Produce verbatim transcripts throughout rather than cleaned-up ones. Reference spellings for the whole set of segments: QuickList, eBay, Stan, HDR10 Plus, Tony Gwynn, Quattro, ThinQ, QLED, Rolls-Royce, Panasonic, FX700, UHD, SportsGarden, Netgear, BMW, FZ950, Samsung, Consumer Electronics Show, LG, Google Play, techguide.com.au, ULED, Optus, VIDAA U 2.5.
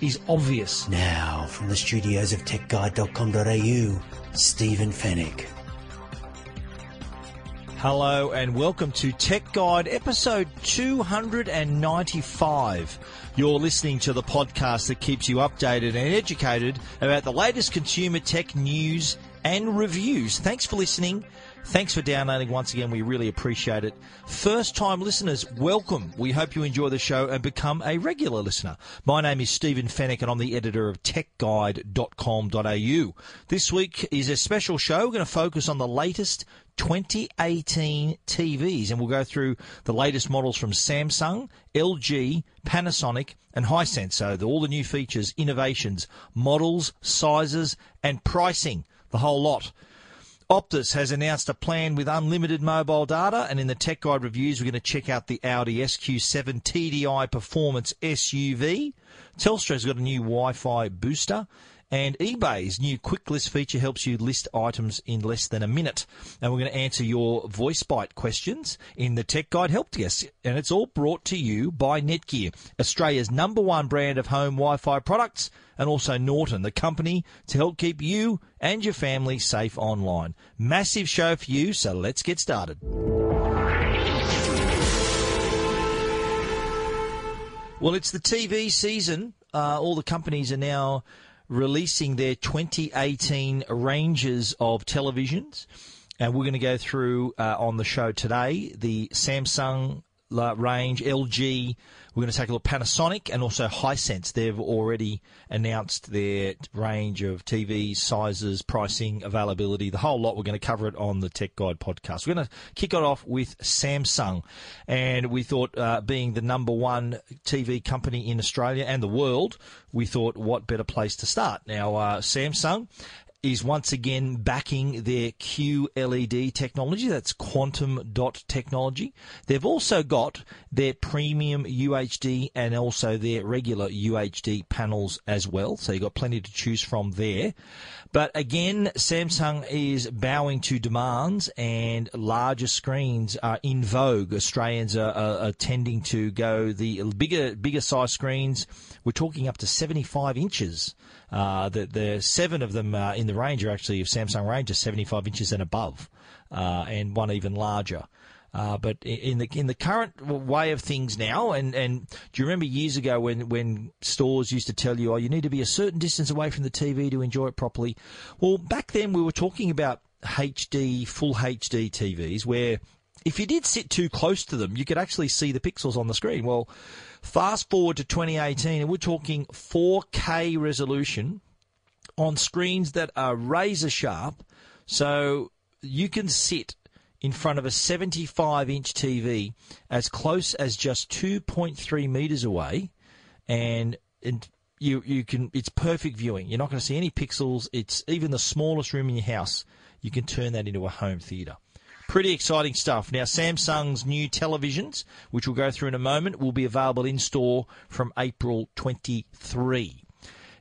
is obvious. Now, from the studios of tech guide dot com dot a u, Stephen Fenwick. Hello and welcome to Tech Guide episode two hundred ninety-five. You're listening to the podcast that keeps you updated and educated about the latest consumer tech news and reviews. Thanks for listening. Thanks for downloading once again. We really appreciate it. First-time listeners, welcome. We hope you enjoy the show and become a regular listener. My name is Stephen Fenwick, and I'm the editor of tech guide dot com dot a u. This week is a special show. We're going to focus on the latest twenty eighteen T Vs, and we'll go through the latest models from Samsung, L G, Panasonic, and Hisense. So the, all the new features, innovations, models, sizes, and pricing. The whole lot. Optus has announced a plan with unlimited mobile data, and in the Tech Guide reviews, we're going to check out the Audi S Q seven T D I performance S U V. Telstra's got a new Wi-Fi booster, and eBay's new QuickList feature helps you list items in less than a minute. And we're going to answer your Voice Byte questions in the Tech Guide Help Desk, and it's all brought to you by Netgear, Australia's number one brand of home Wi-Fi products, and also Norton, the company to help keep you and your family safe online. Massive show for you, so let's get started. Well, it's the T V season. Uh, all the companies are now releasing their twenty eighteen ranges of televisions, and we're going to go through uh, on the show today the Samsung range, L G. We're going to take a look at Panasonic and also Hisense. They've already announced their range of T Vs, sizes, pricing, availability, the whole lot. We're going to cover it on the Tech Guide podcast. We're going to kick it off with Samsung. And we thought, uh, being the number one T V company in Australia and the world, we thought what better place to start. Now, uh, Samsung is once again backing their Q L E D technology. That's Quantum Dot technology. They've also got their premium U H D and also their regular U H D panels as well. So you've got plenty to choose from there. But again, Samsung is bowing to demands, and larger screens are in vogue. Australians are, are, are tending to go the bigger, bigger size screens. We're talking up to seventy-five inches. Uh, the, the seven of them uh, in the range are actually of Samsung range are seventy-five inches and above, uh, and one even larger. Uh, but in the in the current way of things now, and, and do you remember years ago when, when stores used to tell you, oh, you need to be a certain distance away from the T V to enjoy it properly? Well, back then we were talking about H D, full H D T Vs, where if you did sit too close to them, you could actually see the pixels on the screen. Well, fast forward to twenty eighteen, and we're talking four K resolution on screens that are razor sharp. So you can sit in front of a seventy-five inch T V as close as just two point three meters away, and and you you can it's perfect viewing. You're not going to see any pixels. It's even the smallest room in your house. You can turn that into a home theater. Pretty exciting stuff. Now, Samsung's new televisions, which we'll go through in a moment, will be available in store from April twenty-third.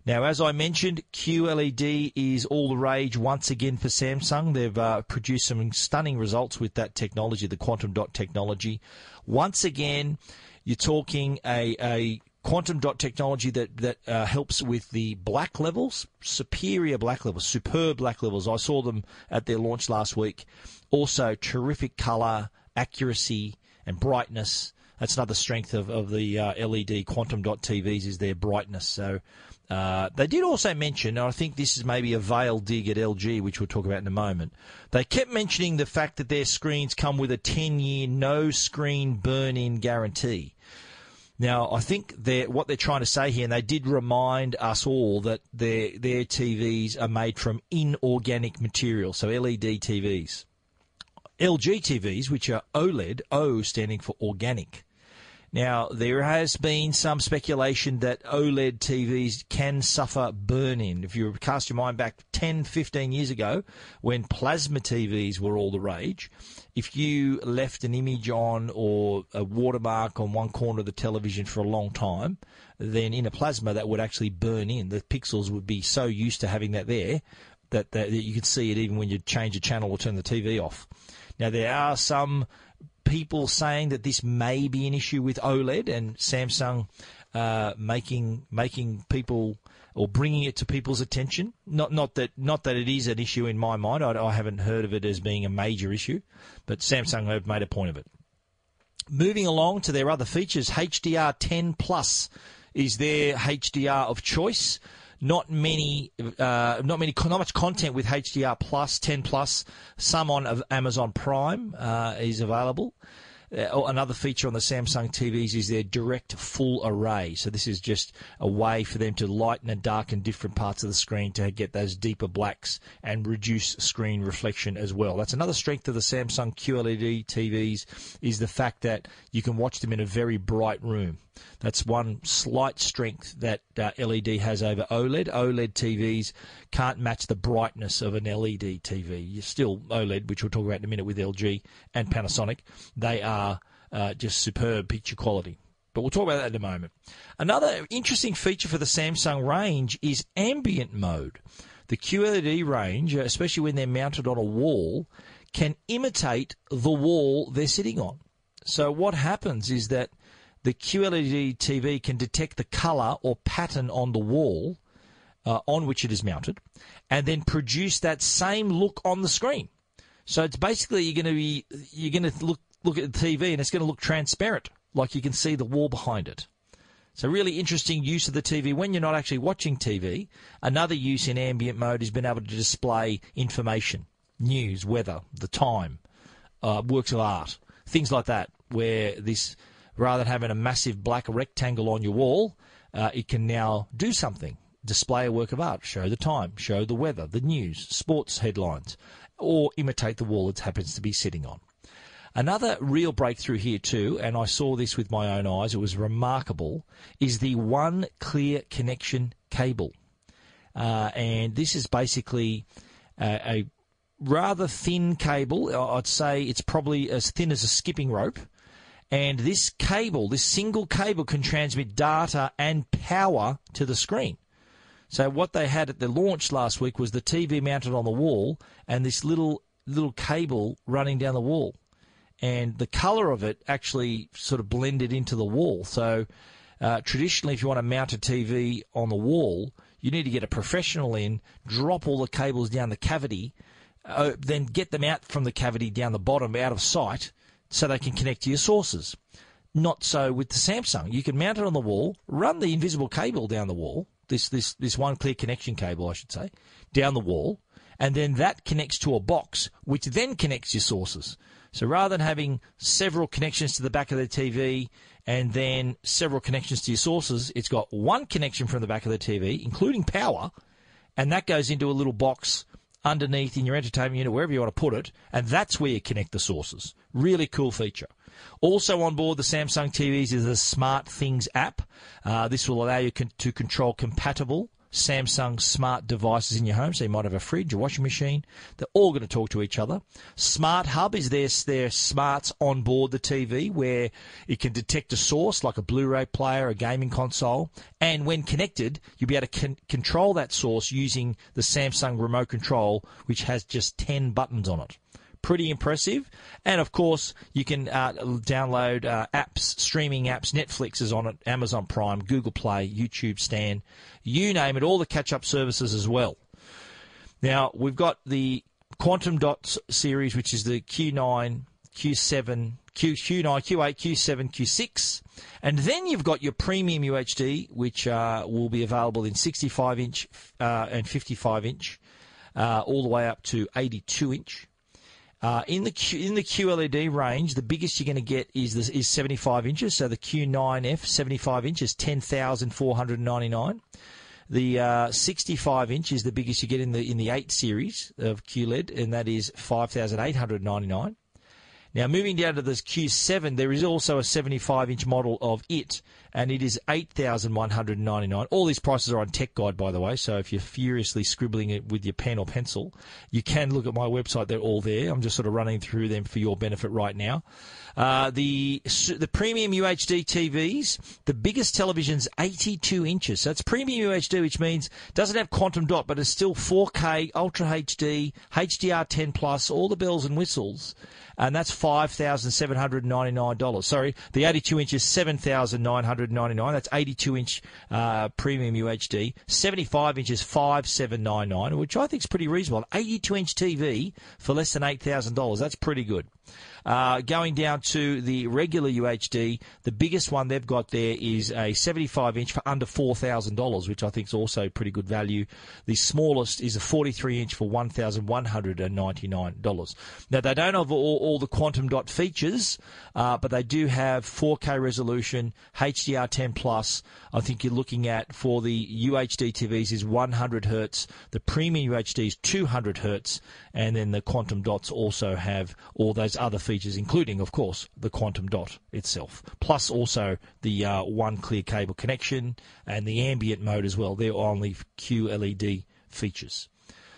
Now, as I mentioned, Q L E D is all the rage once again for Samsung. They've uh, produced some stunning results with that technology, the Quantum Dot technology. Once again, you're talking a... a Quantum Dot technology that, that uh, helps with the black levels, superior black levels, superb black levels. I saw them at their launch last week. Also, terrific colour, accuracy and brightness. That's another strength of, of the uh, L E D Quantum Dot T Vs is their brightness. So uh, they did also mention, and I think this is maybe a veiled dig at L G, which we'll talk about in a moment. They kept mentioning the fact that their screens come with a ten-year no-screen burn-in guarantee. Now, I think they're, what they're trying to say here, and they did remind us all that their their T Vs are made from inorganic material, so L E D T Vs. L G T Vs, which are OLED, O standing for organic, Now, there has been some speculation that OLED T Vs can suffer burn-in. If you cast your mind back ten, fifteen years ago, when plasma T Vs were all the rage, if you left an image on or a watermark on one corner of the television for a long time, then in a plasma that would actually burn in. The pixels would be so used to having that there that, that you could see it even when you change a channel or turn the T V off. Now, there are some people saying that this may be an issue with OLED and Samsung uh, making making people or bringing it to people's attention. Not not that not that it is an issue in my mind. I, I haven't heard of it as being a major issue, but Samsung have made a point of it. Moving along to their other features, H D R ten Plus is their H D R of choice. Not many, uh, not many, not much content with H D R plus, ten plus. Some on Amazon Prime uh, is available. Uh, another feature on the Samsung T Vs is their direct full array. So this is just a way for them to lighten and darken different parts of the screen to get those deeper blacks and reduce screen reflection as well. That's another strength of the Samsung Q L E D T Vs, is the fact that you can watch them in a very bright room. That's one slight strength that uh, L E D has over OLED. OLED T Vs can't match the brightness of an L E D T V. You're still OLED, which we'll talk about in a minute with L G and Panasonic. They are uh, just superb picture quality. But we'll talk about that in a moment. Another interesting feature for the Samsung range is ambient mode. The Q L E D range, especially when they're mounted on a wall, can imitate the wall they're sitting on. So what happens is that the Q L E D T V can detect the color or pattern on the wall uh, on which it is mounted and then produce that same look on the screen. So it's basically you're going to be you're going to look look at the T V and it's going to look transparent, like you can see the wall behind it. So really interesting use of the T V when you're not actually watching T V. Another use in ambient mode has been able to display information, news, weather, the time, uh, works of art, things like that, where this... rather than having a massive black rectangle on your wall, uh, it can now do something. Display a work of art, show the time, show the weather, the news, sports headlines, or imitate the wall it happens to be sitting on. Another real breakthrough here too, and I saw this with my own eyes, it was remarkable, is the one clear connection cable. Uh, and this is basically a, a rather thin cable. I'd say it's probably as thin as a skipping rope. And this cable, this single cable, can transmit data and power to the screen. So what they had at the launch last week was the T V mounted on the wall and this little little cable running down the wall. And the color of it actually sort of blended into the wall. So uh, traditionally, if you want to mount a T V on the wall, you need to get a professional in, drop all the cables down the cavity, uh, then get them out from the cavity down the bottom, out of sight, so they can connect to your sources. Not so with the Samsung. You can mount it on the wall, run the invisible cable down the wall, this this this one clear connection cable, I should say, down the wall, and then that connects to a box, which then connects your sources. So rather than having several connections to the back of the T V and then several connections to your sources, it's got one connection from the back of the T V, including power, and that goes into a little box underneath in your entertainment unit, wherever you want to put it, and that's where you connect the sources. Really cool feature. Also on board the Samsung T Vs is the Smart Things app. Uh, this will allow you con- to control compatible Samsung smart devices in your home, so you might have a fridge, a washing machine. They're all going to talk to each other. Smart Hub is their, their smarts on board the T V, where it can detect a source like a Blu-ray player, a gaming console, and when connected, you'll be able to con- control that source using the Samsung remote control, which has just ten buttons on it. Pretty impressive. And, of course, you can uh, download uh, apps, streaming apps. Netflix is on it, Amazon Prime, Google Play, YouTube, Stan, you name it, all the catch-up services as well. Now, we've got the Quantum Dot series, which is the Q nine, Q seven, Q nine, Q eight, Q seven, Q six. And then you've got your premium U H D, which uh, will be available in sixty-five inch uh, and fifty-five inch, uh, all the way up to eighty-two inch. Uh, in the Q, in the Q L E D range, the biggest you're going to get is this, is seventy-five inches. So the Q nine F seventy-five inch is ten thousand four hundred ninety-nine. The uh, sixty-five inch is the biggest you get in the in the eight series of Q L E D, and that is five thousand eight hundred ninety-nine. Now, moving down to this Q seven, there is also a seventy-five inch model of it, and it is eight thousand one hundred ninety-nine dollars. All these prices are on Tech Guide, by the way, so if you're furiously scribbling it with your pen or pencil, you can look at my website. They're all there. I'm just sort of running through them for your benefit right now. Uh, the the premium U H D T Vs, the biggest television's eighty-two inches. So it's premium U H D, which means it doesn't have Quantum Dot, but it's still four K, Ultra H D, H D R ten Plus, all the bells and whistles, and that's five thousand seven hundred ninety-nine dollars. Sorry, the eighty-two inch is seven thousand nine hundred ninety-nine dollars. That's eighty-two inch uh, premium U H D. seventy-five inch is five thousand seven hundred ninety-nine dollars, which I think is pretty reasonable. An eighty-two inch T V for less than eight thousand dollars. That's pretty good. Uh, going down to the regular U H D, the biggest one they've got there is a seventy-five inch for under four thousand dollars, which I think is also pretty good value. The smallest is a forty-three inch for one thousand one hundred ninety-nine dollars. Now, they don't have all, all the Quantum Dot features, uh, but they do have four K resolution, H D R ten plus. I think you're looking at for the U H D T Vs is one hundred hertz, the premium U H D is two hundred hertz, and then the Quantum Dots also have all those other features, including, of course, the Quantum Dot itself, plus also the uh, one clear cable connection and the ambient mode as well. They're only Q L E D features.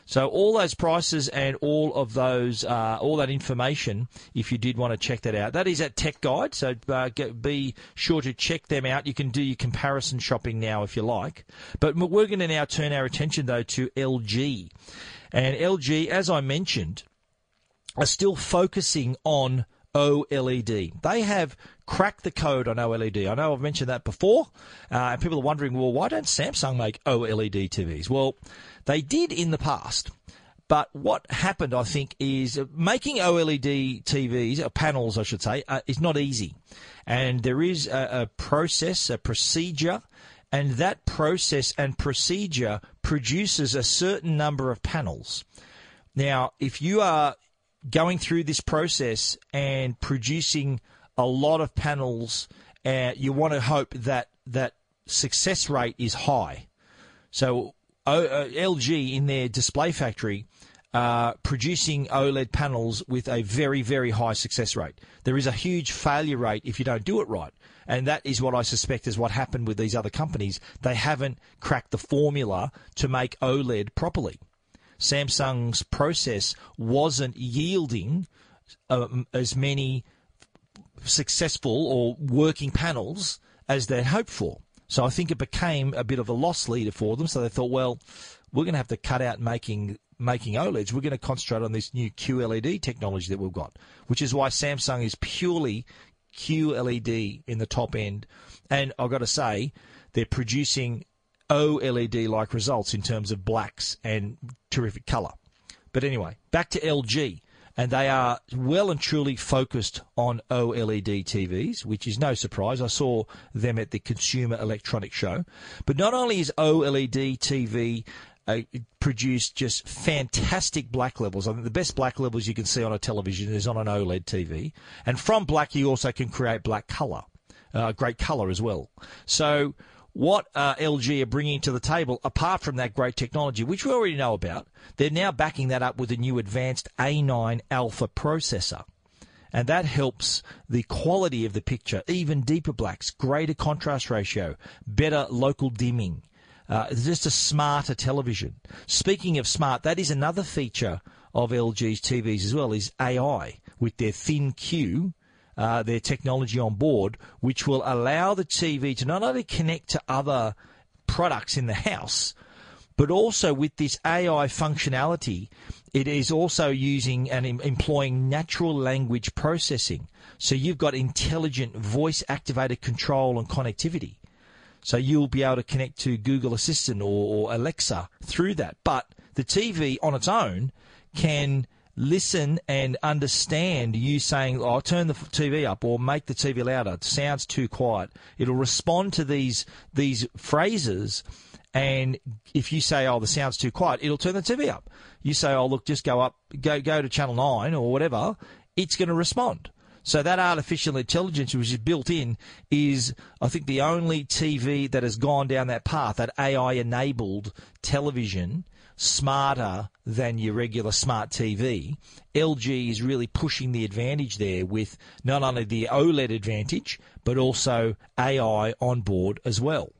So all those prices and all of those, uh, all that information, if you did want to check that out, that is at Tech Guide. So uh, get, be sure to check them out. You can do your comparison shopping now if you like. But we're going to now turn our attention, though, to L G. And L G, as I mentioned, are still focusing on OLED. They have cracked the code on OLED. I know I've mentioned that before, uh, and people are wondering, well, why don't Samsung make OLED T Vs? Well, they did in the past, but what happened, I think, is making OLED T Vs, or panels, I should say, uh, is not easy. And there is a, a process, a procedure, and that process and procedure produces a certain number of panels. Now, if you are going through this process and producing a lot of panels, uh, you want to hope that that success rate is high. So o, uh, L G in their display factory uh, producing OLED panels with a very, very high success rate. There is a huge failure rate if you don't do it right. And that is what I suspect is what happened with these other companies. They haven't cracked the formula to make OLED properly. Samsung's process wasn't yielding um, as many successful or working panels as they hoped for. So I think it became a bit of a loss leader for them. So they thought, well, we're going to have to cut out making making OLEDs. We're going to concentrate on this new Q L E D technology that we've got, which is why Samsung is purely Q L E D in the top end. And I've got to say, they're producing OLED-like results in terms of blacks and terrific colour. But anyway, back to L G, and they are well and truly focused on OLED T Vs, which is no surprise. I saw them at the Consumer Electronics Show. But not only is OLED T V uh, produced just fantastic black levels, I think the best black levels you can see on a television is on an OLED T V, and from black you also can create black colour, uh, great colour as well. So what uh, L G are bringing to the table, apart from that great technology, which we already know about, they're now backing that up with a new advanced A nine Alpha processor. And that helps the quality of the picture, even deeper blacks, greater contrast ratio, better local dimming, uh, just a smarter television. Speaking of smart, that is another feature of L G's T Vs as well, is A I with their thin Q. Uh, their technology on board, which will allow the T V to not only connect to other products in the house, but also with this A I functionality, it is also using and em- employing natural language processing. So you've got intelligent voice-activated control and connectivity. So you'll be able to connect to Google Assistant or, or Alexa through that. But the T V on its own can listen and understand you saying, oh, turn the T V up or make the T V louder. It sounds too quiet. It'll respond to these these phrases, and if you say, oh, the sound's too quiet, it'll turn the T V up. You say, oh, look, just go up, go go to Channel nine or whatever. It's going to respond. So that artificial intelligence, which is built in, is, I think, the only T V that has gone down that path, that A I-enabled television, smarter than your regular smart T V. L G is really pushing the advantage there with not only the OLED advantage, but also A I on board as well.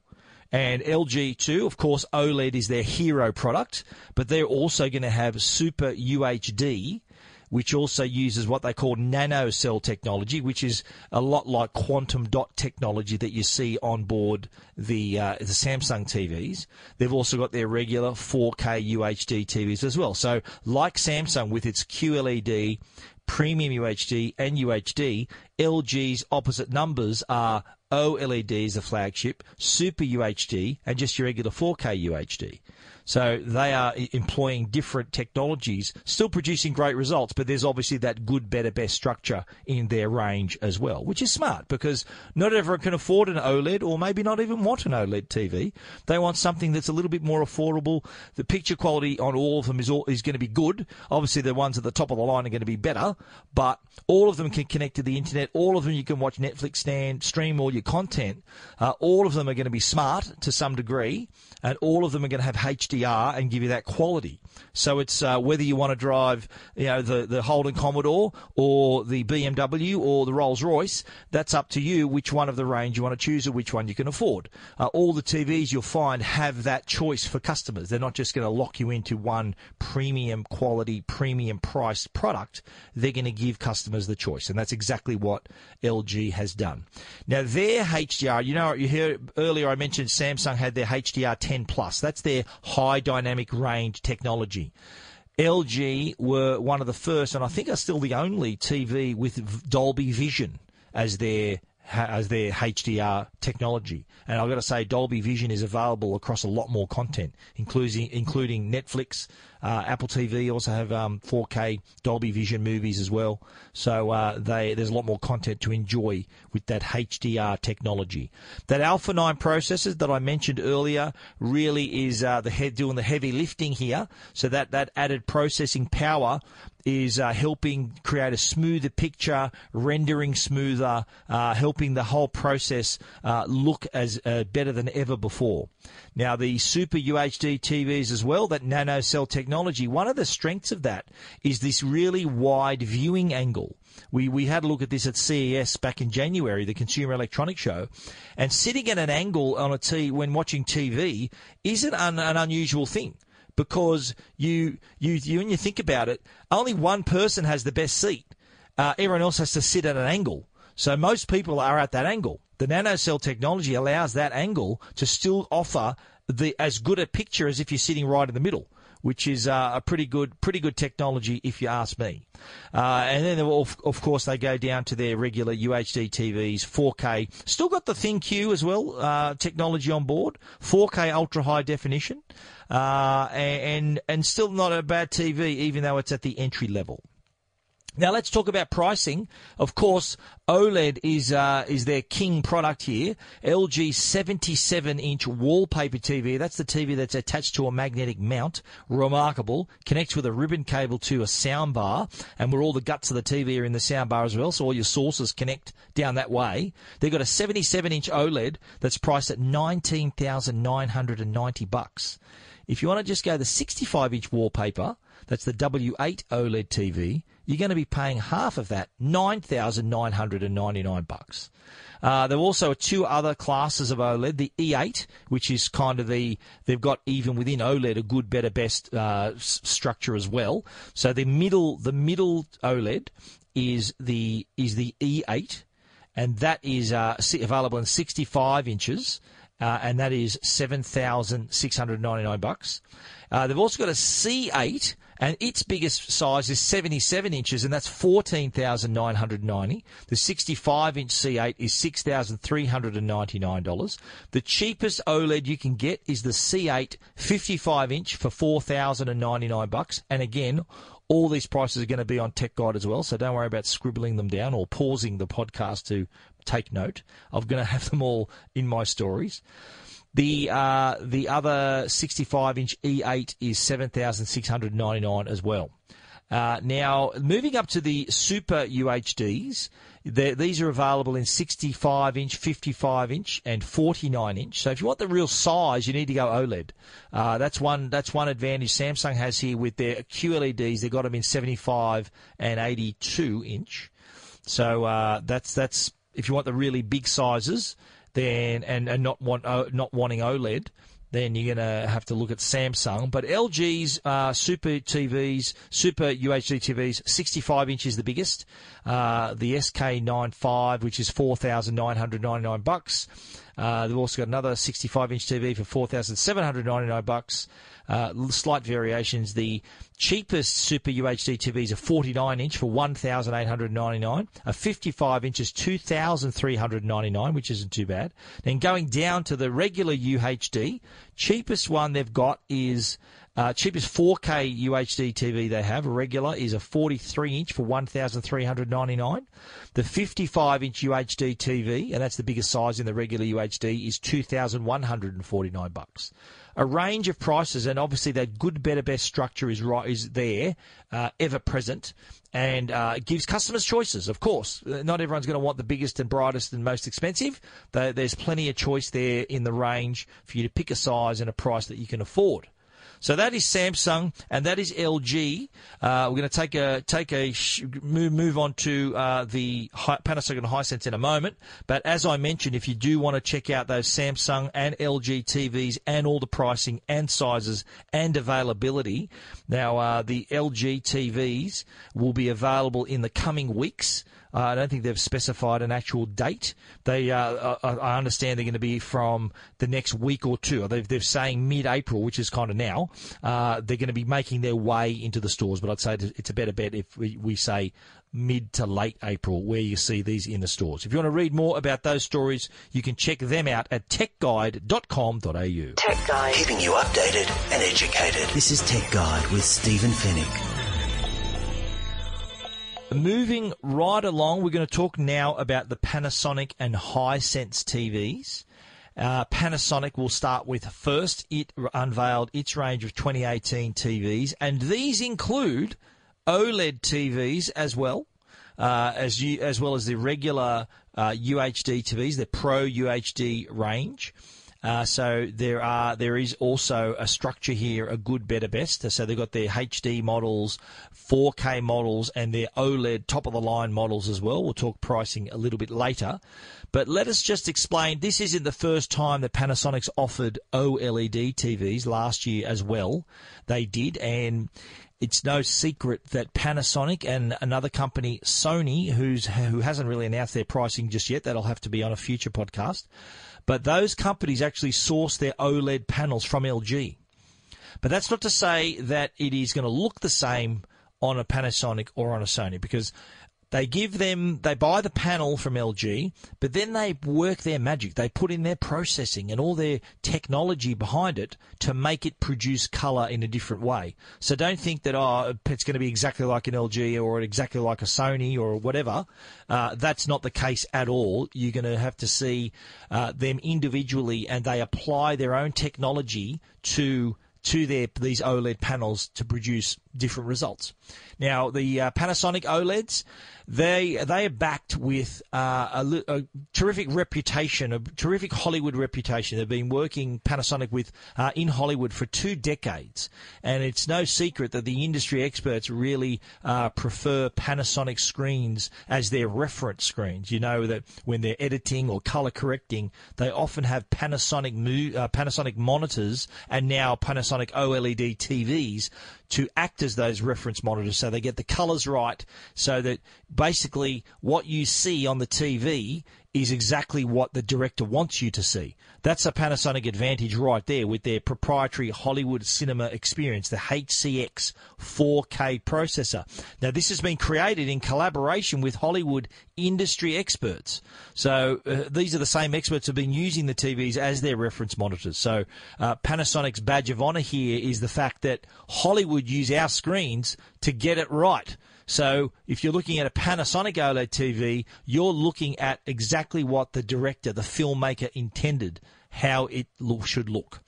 And L G too, of course, OLED is their hero product, but they're also going to have super U H D, which also uses what they call nanocell technology, which is a lot like Quantum Dot technology that you see on board the, uh, the Samsung T Vs. They've also got their regular four K U H D T Vs as well. So like Samsung with its Q L E D, premium U H D, and U H D, L G's opposite numbers are OLED is the flagship, super U H D, and just your regular four K U H D. So they are employing different technologies, still producing great results, but there's obviously that good, better, best structure in their range as well, which is smart because not everyone can afford an OLED or maybe not even want an OLED T V. They want something that's a little bit more affordable. The picture quality on all of them is, all, is going to be good. Obviously, the ones at the top of the line are going to be better, but all of them can connect to the internet. All of them you can watch Netflix, stand, stream all your content. Uh, all of them are going to be smart to some degree, and all of them are going to have H D and give you that quality. So it's uh, whether you want to drive, you know, the, the Holden Commodore or the B M W or the Rolls-Royce, that's up to you which one of the range you want to choose or which one you can afford. Uh, all the T Vs you'll find have that choice for customers. They're not just going to lock you into one premium quality, premium priced product. They're going to give customers the choice, and that's exactly what L G has done. Now, their H D R, you know, you heard earlier I mentioned Samsung had their H D R ten Plus. That's their high high dynamic range technology. L G were one of the first, and I think are still the only T V with Dolby Vision as their as their H D R technology. And I've got to say, Dolby Vision is available across a lot more content, including including Netflix, uh, Apple T V also have um, four K Dolby Vision movies as well. So uh, they there's a lot more content to enjoy with that H D R technology. That Alpha nine processor that I mentioned earlier really is uh, the head doing the heavy lifting here. So that that added processing power is uh, helping create a smoother picture, rendering smoother, uh, helping the whole process uh, look as uh, better than ever before. Now, the Super U H D T Vs as well, that nanocell technology, one of the strengths of that is this really wide viewing angle. We we had a look at this at C E S back in January, the Consumer Electronics Show, and sitting at an angle on a T when watching T V isn't an, an unusual thing. Because you, you, you, when you think about it, only one person has the best seat. Uh, everyone else has to sit at an angle. So most people are at that angle. The nanocell technology allows that angle to still offer the as good a picture as if you're sitting right in the middle, which is uh, a pretty good, pretty good technology if you ask me. Uh, and then, of, of course, they go down to their regular U H D T Vs, four K. Still got the ThinQ as well, uh, technology on board, four K ultra high definition. Uh, and, and still not a bad T V, even though it's at the entry level. Now let's talk about pricing. Of course, OLED is uh, is their king product here. L G seventy-seven inch wallpaper T V. That's the T V that's attached to a magnetic mount. Remarkable. Connects with a ribbon cable to a soundbar, and where all the guts of the T V are in the soundbar as well, so all your sources connect down that way. They've got a seventy-seven inch OLED that's priced at nineteen thousand nine hundred ninety bucks. If you want to just go the sixty-five inch wallpaper, that's the W eight OLED T V, you're going to be paying half of that, nine thousand nine hundred ninety-nine bucks. Uh, there are also two other classes of OLED, the E eight, which is kind of the, they've got even within OLED a good, better, best uh, s- structure as well. So the middle, the middle OLED is the, is the E eight, and that is uh, available in sixty-five inches. Uh, and that is seven thousand six hundred ninety-nine bucks. Uh, they've also got a C eight, and its biggest size is seventy-seven inches, and that's fourteen thousand nine hundred ninety. The sixty-five inch C eight is six thousand three hundred ninety-nine dollars. The cheapest OLED you can get is the C eight fifty-five inch for four thousand ninety-nine dollars. And again, all these prices are going to be on Tech Guide as well, so don't worry about scribbling them down or pausing the podcast to take note. I'm going to have them all in my stories. The uh, the other sixty-five inch E eight is seven thousand six hundred ninety-nine dollars as well. Uh, now, moving up to the Super U H Ds, these are available in sixty-five inch, fifty-five inch, and forty-nine inch. So if you want the real size, you need to go OLED. Uh, that's one that's one advantage Samsung has here with their Q L E Ds. They've got them in seventy-five and eighty-two inch. So uh, that's that's if you want the really big sizes, then and, and not want not wanting OLED, then you're going to have to look at Samsung. But L G's uh, Super T Vs, Super U H D T Vs, sixty-five inch is the biggest. Uh, the S K ninety-five, which is four thousand nine hundred ninety-nine bucks. Uh, they've also got another sixty-five inch T V for four thousand seven hundred ninety-nine bucks. Uh, slight variations. The cheapest Super U H D T Vs are forty-nine inch for one thousand eight hundred ninety-nine dollars. A fifty-five inch is two thousand three hundred ninety-nine dollars, which isn't too bad. Then going down to the regular U H D, cheapest one they've got is... Uh, cheapest four K U H D T V they have, regular, is a forty-three inch for one thousand three hundred ninety-nine dollars. The fifty-five inch U H D T V, and that's the biggest size in the regular U H D, is two thousand one hundred forty-nine dollars. A range of prices, and obviously that good, better, best structure is right, is there, uh, ever present, and uh, it gives customers choices, of course. Not everyone's going to want the biggest and brightest and most expensive. There's plenty of choice there in the range for you to pick a size and a price that you can afford. So that is Samsung, and that is L G. Uh, we're going to take a take a sh- move move on to uh, the Hi- Panasonic and Hisense in a moment. But as I mentioned, if you do want to check out those Samsung and L G T Vs and all the pricing and sizes and availability, now uh, the L G T Vs will be available in the coming weeks. Uh, I don't think they've specified an actual date. They, uh, I, I understand they're going to be from the next week or two. They've, they're saying mid-April, which is kind of now. Uh, they're going to be making their way into the stores, but I'd say it's a better bet if we, we say mid to late April where you see these in the stores. If you want to read more about those stories, you can check them out at tech guide dot com dot a u. Tech Guide. Keeping you updated and educated. This is Tech Guide with Stephen Fenwick. Moving right along, we're going to talk now about the Panasonic and Hisense T Vs. Uh, Panasonic will start with first. It unveiled its range of twenty eighteen T Vs, and these include OLED T Vs as well, uh, as, you, as well as the regular uh, U H D T Vs, the Pro U H D range. Uh, so there are there is also a structure here, a good, better, best. So they've got their H D models, four K models, and their OLED top-of-the-line models as well. We'll talk pricing a little bit later. But let us just explain, this isn't the first time that Panasonic's offered OLED T Vs. Last year as well, they did, and... It's no secret that Panasonic and another company, Sony, who's who hasn't really announced their pricing just yet, that'll have to be on a future podcast, but those companies actually source their OLED panels from L G. But that's not to say that it is going to look the same on a Panasonic or on a Sony, because they give them, they buy the panel from L G, but then they work their magic. They put in their processing and all their technology behind it to make it produce color in a different way. So don't think that, oh, it's going to be exactly like an L G or exactly like a Sony or whatever. Uh, that's not the case at all. You're going to have to see uh, them individually, and they apply their own technology to to their these OLED panels to produce different results. Now, the uh, Panasonic OLEDs, they they are backed with uh, a, a terrific reputation, a terrific Hollywood reputation. They've been working Panasonic with uh, in Hollywood for two decades, and it's no secret that the industry experts really uh, prefer Panasonic screens as their reference screens. You know that when they're editing or color correcting, they often have Panasonic mo- uh, Panasonic monitors and now Panasonic OLED T Vs to act as those reference monitors, so they get the colors right, so that basically what you see on the T V is exactly what the director wants you to see. That's a Panasonic advantage right there with their proprietary Hollywood cinema experience, the H C X four K processor. Now, this has been created in collaboration with Hollywood industry experts. So uh, these are the same experts who have been using the T Vs as their reference monitors. So uh, Panasonic's badge of honor here is the fact that Hollywood use our screens to get it right. So if you're looking at a Panasonic OLED T V, you're looking at exactly what the director, the filmmaker intended, how it look, should look.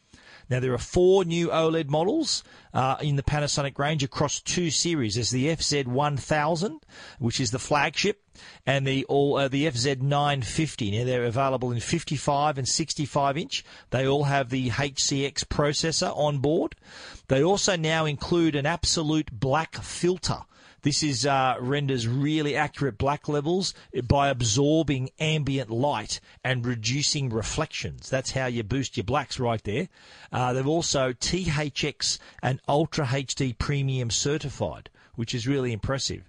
Now, there are four new OLED models uh, in the Panasonic range across two series. There's the F Z one thousand, which is the flagship, and the all uh, the F Z nine fifty. Now, they're available in fifty-five and sixty-five inch. They all have the H C X processor on board. They also now include an absolute black filter. This is uh, renders really accurate black levels by absorbing ambient light and reducing reflections. That's how you boost your blacks right there. Uh, they've also T H X and Ultra H D Premium certified, which is really impressive.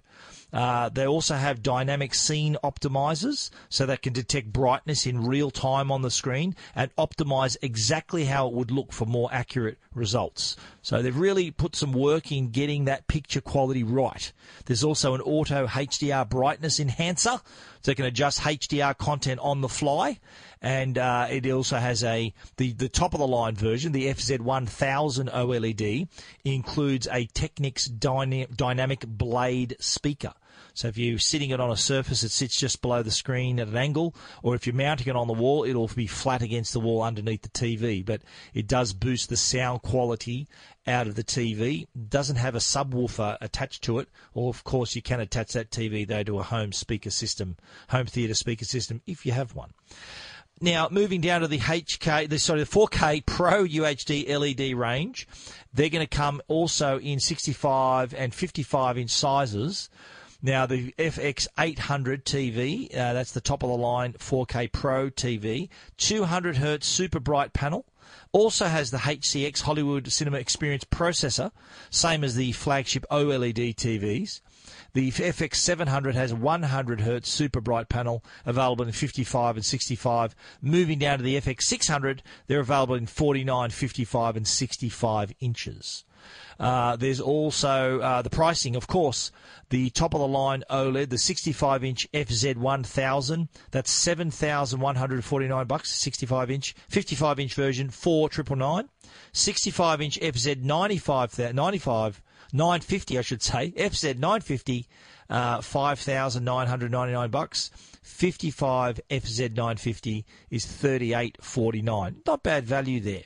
Uh, they also have dynamic scene optimizers, so they can detect brightness in real time on the screen and optimize exactly how it would look for more accurate results. So they've really put some work in getting that picture quality right. There's also an auto H D R brightness enhancer, so it can adjust H D R content on the fly. And uh, it also has a the, the top-of-the-line version, the F Z one thousand OLED, includes a Technics dyna- dynamic blade speaker. So if you're sitting it on a surface, it sits just below the screen at an angle, or if you're mounting it on the wall, it'll be flat against the wall underneath the T V. But it does boost the sound quality out of the T V. It doesn't have a subwoofer attached to it, or of course you can attach that T V though to a home speaker system, home theater speaker system, if you have one. Now, moving down to the H K, the, sorry, the four K Pro U H D L E D range, they're going to come also in sixty-five and fifty-five inch sizes. Now, the F X eight hundred T V, uh, that's the top-of-the-line four K Pro T V, two hundred hertz super bright panel, also has the H C X Hollywood Cinema Experience processor, same as the flagship OLED T Vs. The F X seven hundred has one hundred hertz super bright panel available in fifty-five and sixty-five. Moving down to the F X six hundred, they're available in forty-nine, fifty-five and sixty-five inches. Uh, there's also uh, the pricing, of course, the top-of-the-line OLED, the sixty-five inch F Z one thousand, that's seven thousand one hundred forty-nine bucks, sixty-five inch, fifty-five inch version, four thousand nine hundred ninety-nine. sixty-five inch F Z nine fifty, I should say, F Z nine fifty, uh, five thousand nine hundred ninety-nine bucks. fifty-five F Z nine fifty is thirty-eight forty-nine. Not bad value there.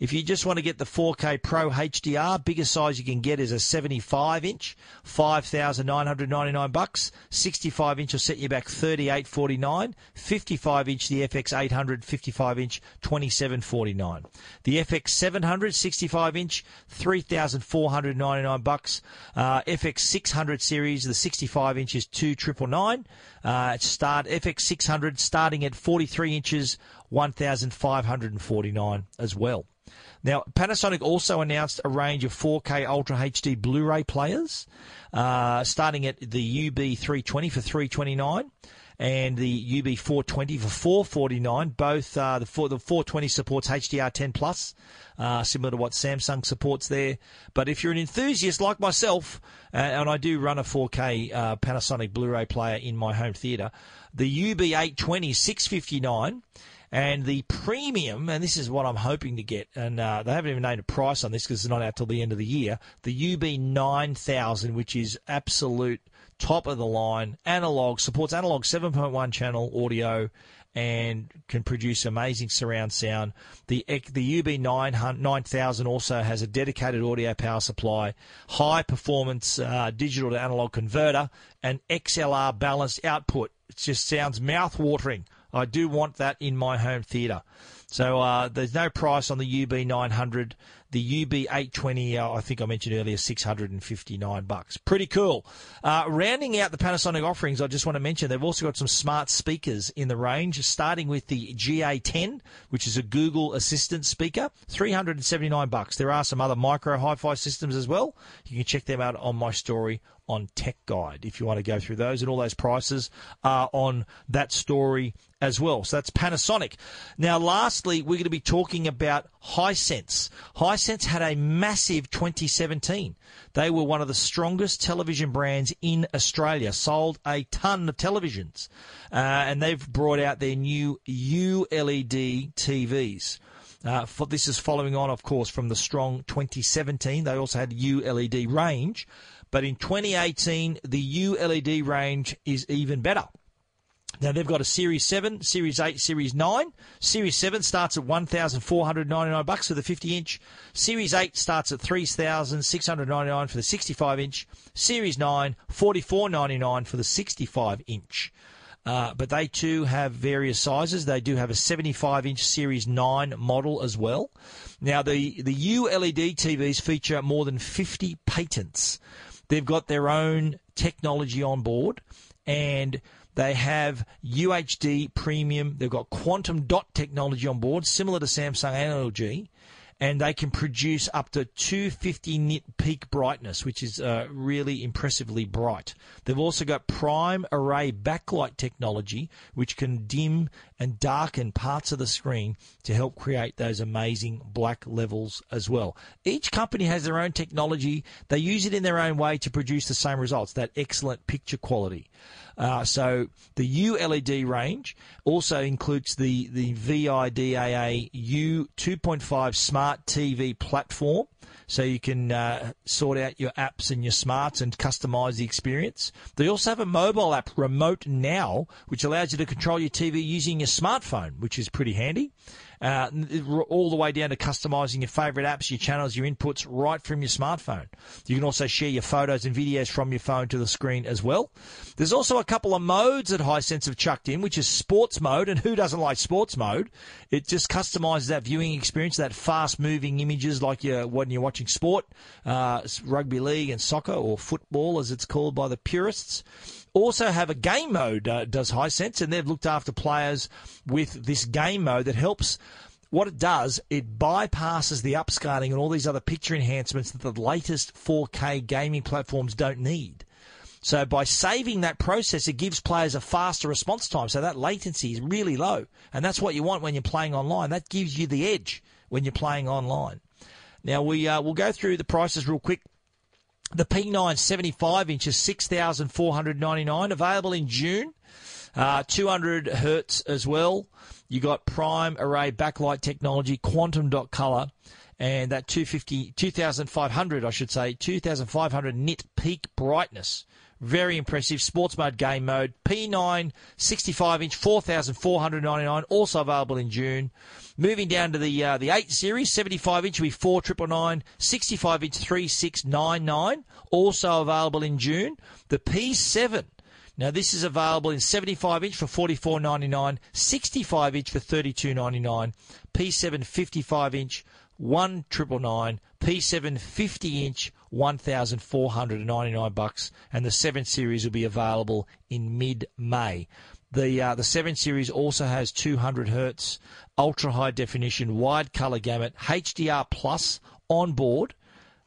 If you just want to get the four K Pro H D R, biggest size you can get is a seventy-five inch, five thousand nine hundred ninety-nine bucks. sixty-five inch will set you back thirty-eight forty-nine. fifty-five inch, the F X eight hundred, fifty-five inch, twenty-seven forty-nine. The F X seven hundred, sixty-five inch, three thousand four hundred ninety-nine bucks. Uh, F X six hundred series, the sixty-five inch is two thousand nine hundred ninety-nine. Uh, it's start F X six hundred starting at forty-three inches, one thousand five hundred forty-nine as well. Now, Panasonic also announced a range of four K Ultra H D Blu-ray players, uh, starting at the U B three twenty for three hundred twenty-nine dollars and the U B four twenty for four hundred forty-nine dollars. Both uh, the, four, the four twenty supports H D R ten Plus, uh, similar to what Samsung supports there. But if you're an enthusiast like myself, uh, and I do run a four K uh, Panasonic Blu-ray player in my home theater, the U B eight twenty six hundred fifty-nine dollars. And the premium, and this is what I'm hoping to get, and uh, they haven't even named a price on this because it's not out till the end of the year, the U B nine thousand, which is absolute top-of-the-line, analog, supports analog seven point one channel audio and can produce amazing surround sound. The, the U B nine thousand also has a dedicated audio power supply, high-performance uh, digital-to-analog converter, and X L R balanced output. It just sounds mouth-watering. I do want that in my home theatre. So uh, there's no price on the U B nine hundred. The U B eight twenty, uh, I think I mentioned earlier, six hundred fifty-nine bucks. Pretty cool. Uh, rounding out the Panasonic offerings, I just want to mention they've also got some smart speakers in the range, starting with the G A ten, which is a Google Assistant speaker, three hundred seventy-nine bucks. There are some other micro hi-fi systems as well. You can check them out on my story on Tech Guide if you want to go through those, and all those prices are on that story as well. So that's Panasonic. Now, lastly, we're going to be talking about Hisense. Hisense had a massive twenty seventeen. They were one of the strongest television brands in Australia, sold a ton of televisions, uh, and they've brought out their new U L E D T Vs. Uh, for, this is following on, of course, from the strong twenty seventeen. They also had U L E D range, but in twenty eighteen, the U L E D range is even better. Now, they've got a Series seven, Series eight, Series nine. Series seven starts at one thousand four hundred ninety-nine dollars for the fifty-inch. Series eight starts at three thousand six hundred ninety-nine dollars for the sixty-five-inch. Series nine, forty-four ninety-nine dollars for the sixty-five-inch. Uh, but they, too, have various sizes. They do have a seventy-five-inch Series nine model as well. Now, the, the U L E D T Vs feature more than fifty patents. They've got their own technology on board, and they have U H D premium. They've got Quantum Dot technology on board, similar to Samsung and L G, and they can produce up to two hundred fifty nit peak brightness, which is uh, really impressively bright. They've also got prime array backlight technology, which can dim and darken parts of the screen to help create those amazing black levels as well. Each company has their own technology. They use it in their own way to produce the same results, that excellent picture quality. Uh, so the U L E D range also includes the, the V I D A A U two point five smart T V platform. So you can uh, sort out your apps and your smarts and customize the experience. They also have a mobile app, Remote Now, which allows you to control your T V using your smartphone, which is pretty handy. Uh, all the way down to customizing your favorite apps, your channels, your inputs right from your smartphone. You can also share your photos and videos from your phone to the screen as well. There's also a couple of modes that Hisense have chucked in, which is sports mode, and who doesn't like sports mode? It just customizes that viewing experience, that fast-moving images like you're, when you're watching sport, uh, rugby league and soccer, or football as it's called by the purists. Also have a game mode, uh, does Hisense, and they've looked after players with this game mode that helps. What it does, it bypasses the upscaling and all these other picture enhancements that the latest four K gaming platforms don't need. So by saving that process, it gives players a faster response time, so that latency is really low, and that's what you want when you're playing online. That gives you the edge when you're playing online. Now, we, uh, we'll go through the prices real quick. The P nine seventy-five inch is six thousand four hundred ninety-nine dollars, available in June, uh, two hundred hertz as well. You got prime array backlight technology, quantum dot color, and that two fifty, twenty-five hundred, I should say, twenty-five hundred nit peak brightness. Very impressive. Sports mode, game mode. P nine sixty-five inch, four thousand four hundred ninety-nine dollars, also available in June. Moving down to the uh, the eight series, seventy-five inch will be four thousand nine hundred ninety-nine dollars, sixty-five inch three thousand six hundred ninety-nine dollars, also available in June. The P seven. Now, this is available in seventy-five inch for forty-four ninety-nine dollars, sixty-five inch for thirty-two ninety-nine dollars, P seven fifty-five inch, one thousand nine hundred ninety-nine dollars, P seven fifty inch, one thousand four hundred ninety-nine dollars, and the seven Series will be available in mid-May. The uh, the seven Series also has two hundred hertz, ultra-high definition, wide color gamut, H D R Plus on board,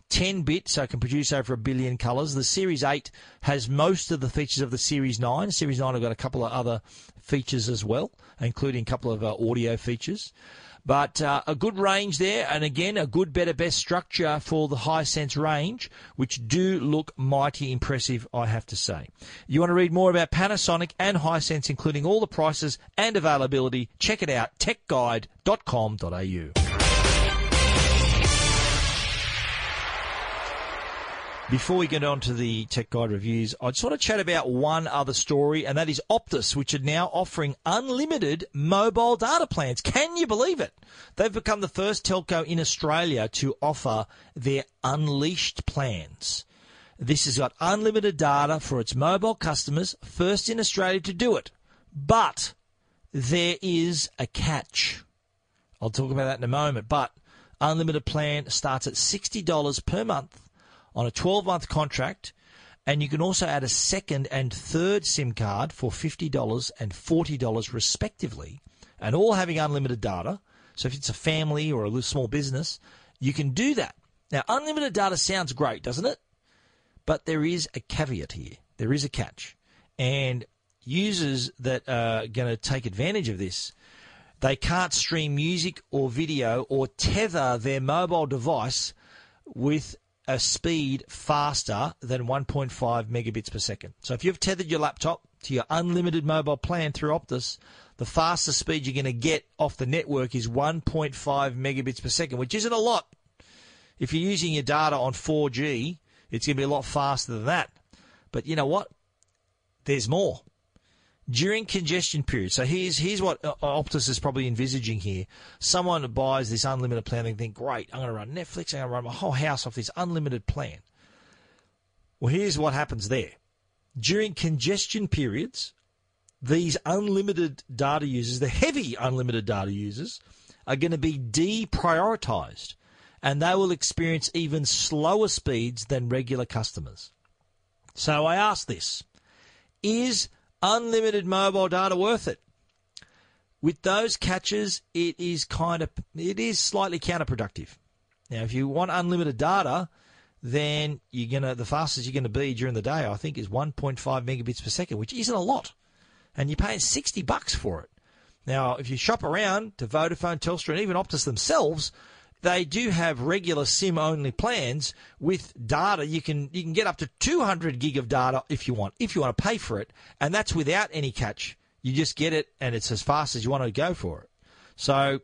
ten bit, so it can produce over a billion colours. The Series eight has most of the features of the Series nine. Series nine have got a couple of other features as well, including a couple of uh, audio features. But uh, a good range there, and again, a good, better, best structure for the Hisense range, which do look mighty impressive, I have to say. You want to read more about Panasonic and Hisense, including all the prices and availability, check it out, tech guide dot com dot a u. Before we get on to the Tech Guide reviews, I just want to chat about one other story, and that is Optus, which are now offering unlimited mobile data plans. Can you believe it? They've become the first telco in Australia to offer their unleashed plans. This has got unlimited data for its mobile customers, first in Australia to do it. But there is a catch. I'll talk about that in a moment. But unlimited plan starts at sixty dollars per month on a twelve month contract, and you can also add a second and third SIM card for fifty dollars and forty dollars respectively, and all having unlimited data. So if it's a family or a small business, you can do that. Now, unlimited data sounds great, doesn't it? But there is a caveat here. There is a catch. And users that are going to take advantage of this, they can't stream music or video or tether their mobile device with a speed faster than one point five megabits per second. So if you've tethered your laptop to your unlimited mobile plan through Optus, the fastest speed you're going to get off the network is one point five megabits per second, which isn't a lot. If you're using your data on four G, it's going to be a lot faster than that. But you know what? There's more. during congestion periods. So here's here's what Optus is probably envisaging here. Someone buys this unlimited plan and they think, great, I'm going to run Netflix, I'm going to run my whole house off this unlimited plan. Well, here's what happens there. During congestion periods, these unlimited data users, the heavy unlimited data users, are going to be deprioritized, and they will experience even slower speeds than regular customers. So I ask this, is unlimited mobile data worth it? With those catches, it is kind of, it is slightly counterproductive. Now, if you want unlimited data, then you're gonna the fastest you're gonna be during the day, I think, is one point five megabits per second, which isn't a lot, and you're paying sixty bucks for it. Now, if you shop around to Vodafone, Telstra, and even Optus themselves, they do have regular SIM-only plans with data. You can you can get up to two hundred gig of data if you want, if you want to pay for it, and that's without any catch. You just get it, and it's as fast as you want to go for it. So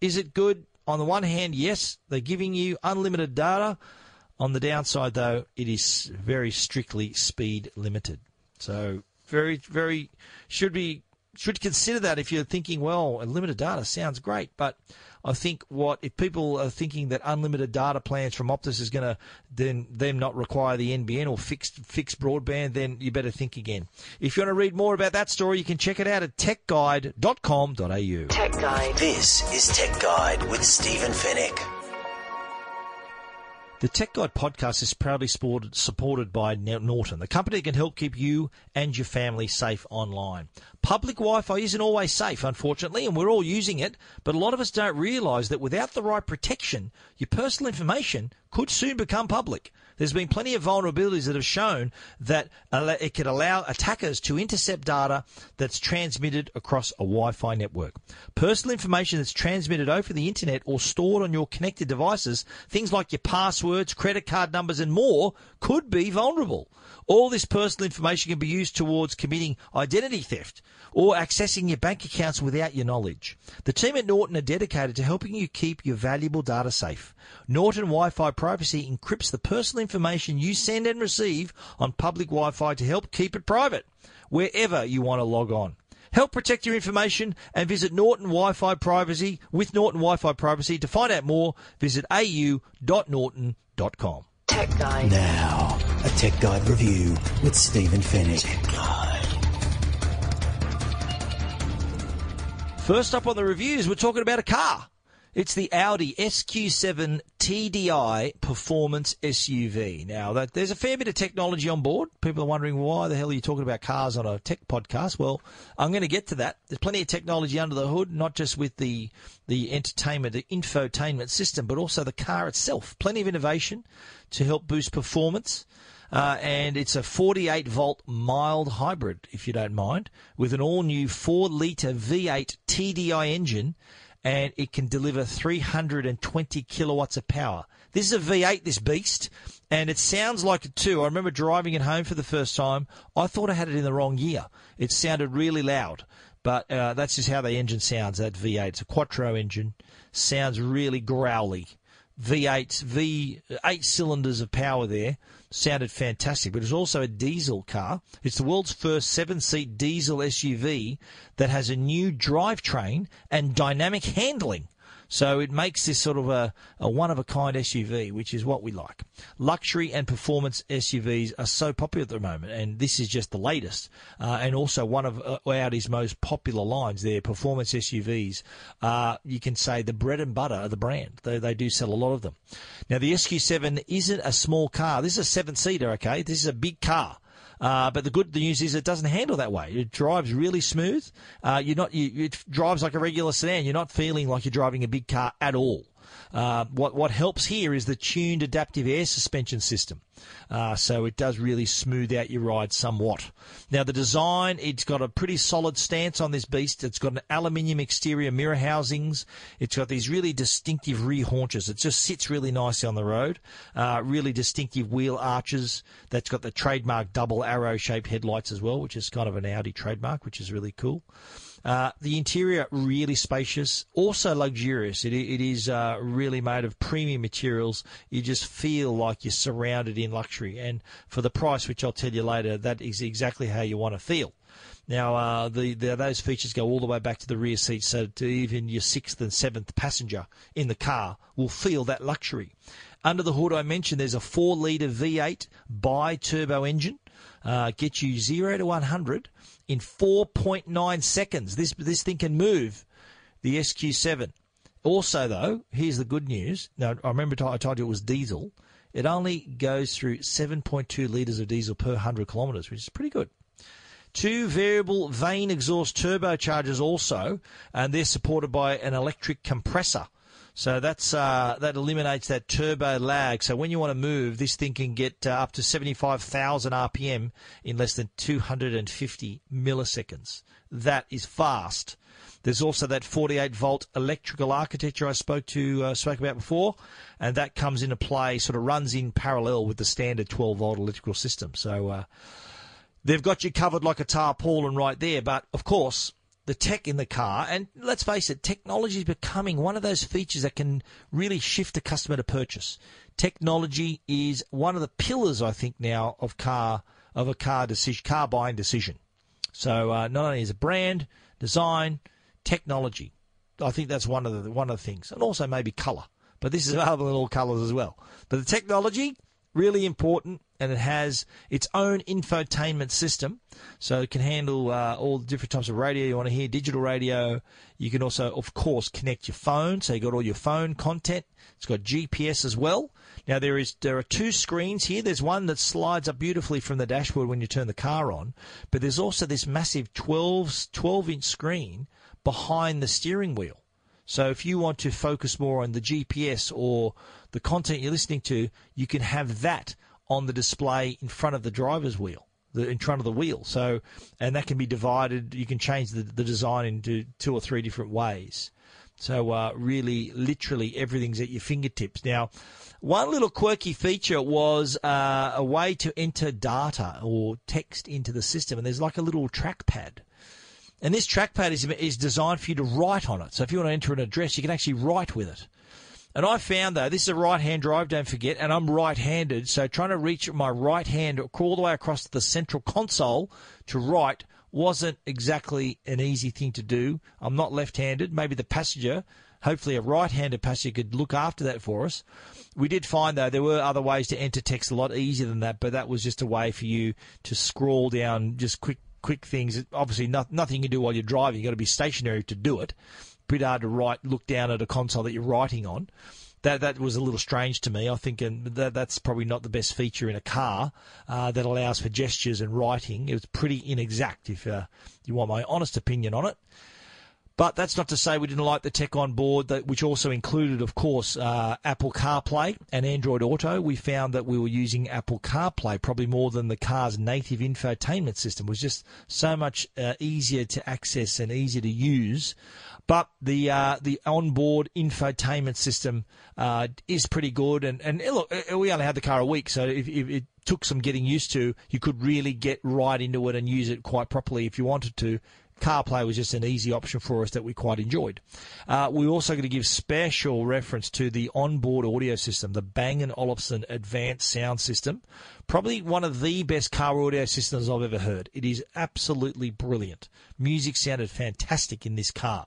is it good? On the one hand, yes, they're giving you unlimited data. On the downside, though, it is very strictly speed limited. So very, very should be should consider that if you're thinking, well, unlimited data sounds great, but I think what if people are thinking that unlimited data plans from Optus is going to then them not require the N B N or fixed fixed broadband, then you better think again. If you want to read more about that story, you can check it out at tech guide dot com dot a u. Tech Guide. This is Tech Guide with Stephen Fenwick. The Tech Guide podcast is proudly supported by Norton, the company that can help keep you and your family safe online. Public Wi-Fi isn't always safe, unfortunately, and we're all using it, but a lot of us don't realise that without the right protection, your personal information could soon become public. There's been plenty of vulnerabilities that have shown that it could allow attackers to intercept data that's transmitted across a Wi-Fi network. Personal information that's transmitted over the internet or stored on your connected devices, things like your passwords, credit card numbers, and more, could be vulnerable. All this personal information can be used towards committing identity theft or accessing your bank accounts without your knowledge. The team at Norton are dedicated to helping you keep your valuable data safe. Norton Wi-Fi Privacy encrypts the personal information you send and receive on public Wi-Fi to help keep it private wherever you want to log on. Help protect your information and visit Norton Wi-Fi Privacy with Norton Wi-Fi Privacy. To find out more, visit a u dot norton dot com. Tech Guide. Now, a Tech Guide review with Stephen Fenwick. First up on the reviews, we're talking about a car. It's the Audi S Q seven T D I performance S U V. Now, that, there's a fair bit of technology on board. People are wondering, why the hell are you talking about cars on a tech podcast? Well, I'm going to get to that. There's plenty of technology under the hood, not just with the, the entertainment, the infotainment system, but also the car itself. Plenty of innovation to help boost performance. Uh, and it's a forty-eight volt mild hybrid, if you don't mind, with an all-new four litre V eight T D I engine, and it can deliver three hundred twenty kilowatts of power. This is a V eight, this beast, and it sounds like it too. I remember driving it home for the first time. I thought I had it in the wrong year. It sounded really loud, but uh, that's just how the engine sounds, that V eight. It's a quattro engine. Sounds really growly. V eight, V eight cylinders of power there. Sounded fantastic, but it's also a diesel car. It's the world's first seven-seat diesel S U V that has a new drivetrain and dynamic handling. So it makes this sort of a, a one-of-a-kind S U V, which is what we like. Luxury and performance S U Vs are so popular at the moment, and this is just the latest. Uh, and also one of uh, Audi's most popular lines, their performance S U Vs, uh, you can say the bread and butter of the brand. They, they do sell a lot of them. Now, the S Q seven isn't a small car. This is a seven-seater, okay? This is a big car. Uh, but the good news is it doesn't handle that way. It drives really smooth. Uh, you're not, you, it drives like a regular sedan. You're not feeling like you're driving a big car at all. Uh, what, what helps here is the tuned adaptive air suspension system. Uh, so it does really smooth out your ride somewhat. Now, the design, it's got a pretty solid stance on this beast. It's got an aluminium exterior mirror housings. It's got these really distinctive rear haunches. It just sits really nicely on the road. Uh, really distinctive wheel arches. That's got the trademark double arrow-shaped headlights as well, which is kind of an Audi trademark, which is really cool. Uh, the interior, really spacious, also luxurious. It, it is uh, really made of premium materials. You just feel like you're surrounded in luxury. And for the price, which I'll tell you later, that is exactly how you want to feel. Now, uh, the, the those features go all the way back to the rear seat, so to even your sixth and seventh passenger in the car will feel that luxury. Under the hood, I mentioned there's a four litre V eight bi-turbo engine. Uh, get you zero to one hundred in four point nine seconds. This this thing can move the S Q seven. Also, though, here's the good news. Now, I remember I told you it was diesel. It only goes through seven point two litres of diesel per one hundred kilometres, which is pretty good. Two variable vane exhaust turbochargers also, and they're supported by an electric compressor. So that's uh, that eliminates that turbo lag. So when you want to move, this thing can get uh, up to seventy-five thousand R P M in less than two hundred fifty milliseconds. That is fast. There's also that forty-eight volt electrical architecture I spoke to uh, spoke about before, and that comes into play, sort of runs in parallel with the standard twelve volt electrical system. So uh, they've got you covered like a tarpaulin right there. But of course, the tech in the car, and let's face it, technology is becoming one of those features that can really shift a customer to purchase. Technology is one of the pillars, I think, now of car of a car decision, car buying decision. So uh, not only is it brand, design, technology. I think that's one of the one of the things, and also maybe colour. But this is available in all colours as well. But the technology, really important, and it has its own infotainment system, so it can handle uh, all the different types of radio you want to hear, digital radio. You can also, of course, connect your phone, so you got all your phone content. It's got G P S as well. Now, there is there are two screens here. There's one that slides up beautifully from the dashboard when you turn the car on, but there's also this massive twelve, twelve-inch screen behind the steering wheel. So if you want to focus more on the G P S or the content you're listening to, you can have that on the display in front of the driver's wheel, the, in front of the wheel. So, and that can be divided. You can change the, the design into two or three different ways. So uh, really, literally, everything's at your fingertips. Now, one little quirky feature was uh, a way to enter data or text into the system, and there's like a little trackpad. And this trackpad is is designed for you to write on it. So if you want to enter an address, you can actually write with it. And I found, though, this is a right-hand drive, don't forget, and I'm right-handed, so trying to reach my right hand all the way across to the central console to write wasn't exactly an easy thing to do. I'm not left-handed. Maybe the passenger, hopefully a right-handed passenger, could look after that for us. We did find, though, there were other ways to enter text a lot easier than that, but that was just a way for you to scroll down just quick. quick things. Obviously, not, nothing you can do while you're driving. You've got to be stationary to do it. Pretty hard to write, look down at a console that you're writing on. That that was a little strange to me. I think and that, that's probably not the best feature in a car uh, that allows for gestures and writing. It was pretty inexact, if uh, you want my honest opinion on it. But that's not to say we didn't like the tech on board, that, which also included, of course, uh, Apple CarPlay and Android Auto. We found that we were using Apple CarPlay probably more than the car's native infotainment system. It was just so much uh, easier to access and easier to use. But the uh, the onboard infotainment system uh, is pretty good. And, and look, we only had the car a week, so if, if it took some getting used to, you could really get right into it and use it quite properly if you wanted to. CarPlay was just an easy option for us that we quite enjoyed. Uh, we're also going to give special reference to the onboard audio system, the Bang and Olufsen Advanced Sound System. Probably one of the best car audio systems I've ever heard. It is absolutely brilliant. Music sounded fantastic in this car.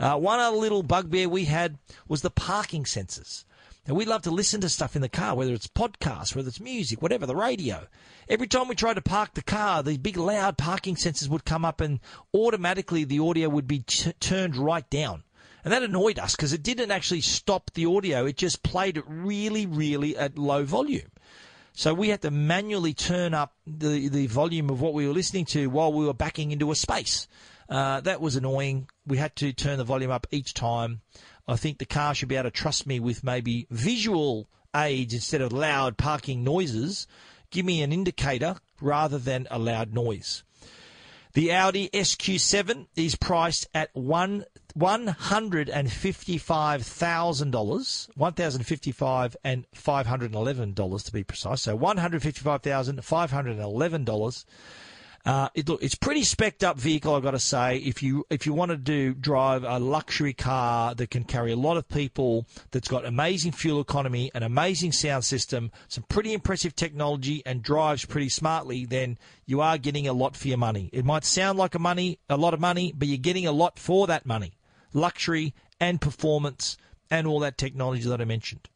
Uh, one other little bugbear we had was the parking sensors. And we love to listen to stuff in the car, whether it's podcasts, whether it's music, whatever, the radio. Every time we tried to park the car, these big loud parking sensors would come up and automatically the audio would be t- turned right down. And that annoyed us because it didn't actually stop the audio. It just played it really, really at low volume. So we had to manually turn up the, the volume of what we were listening to while we were backing into a space. Uh, that was annoying. We had to turn the volume up each time. I think the car should be able to trust me with maybe visual aids instead of loud parking noises. Give me an indicator rather than a loud noise. The Audi S Q seven is priced at one one hundred fifty-five thousand dollars, one thousand fifty-five dollars and five hundred eleven dollars to be precise. So one hundred fifty-five thousand five hundred eleven dollars. Uh, it, look, it's pretty spec'd up vehicle, I've got to say. If you if you want to do drive a luxury car that can carry a lot of people, that's got amazing fuel economy, an amazing sound system, some pretty impressive technology, and drives pretty smartly, then you are getting a lot for your money. It might sound like a money, a lot of money, but you're getting a lot for that money. Luxury and performance and all that technology that I mentioned.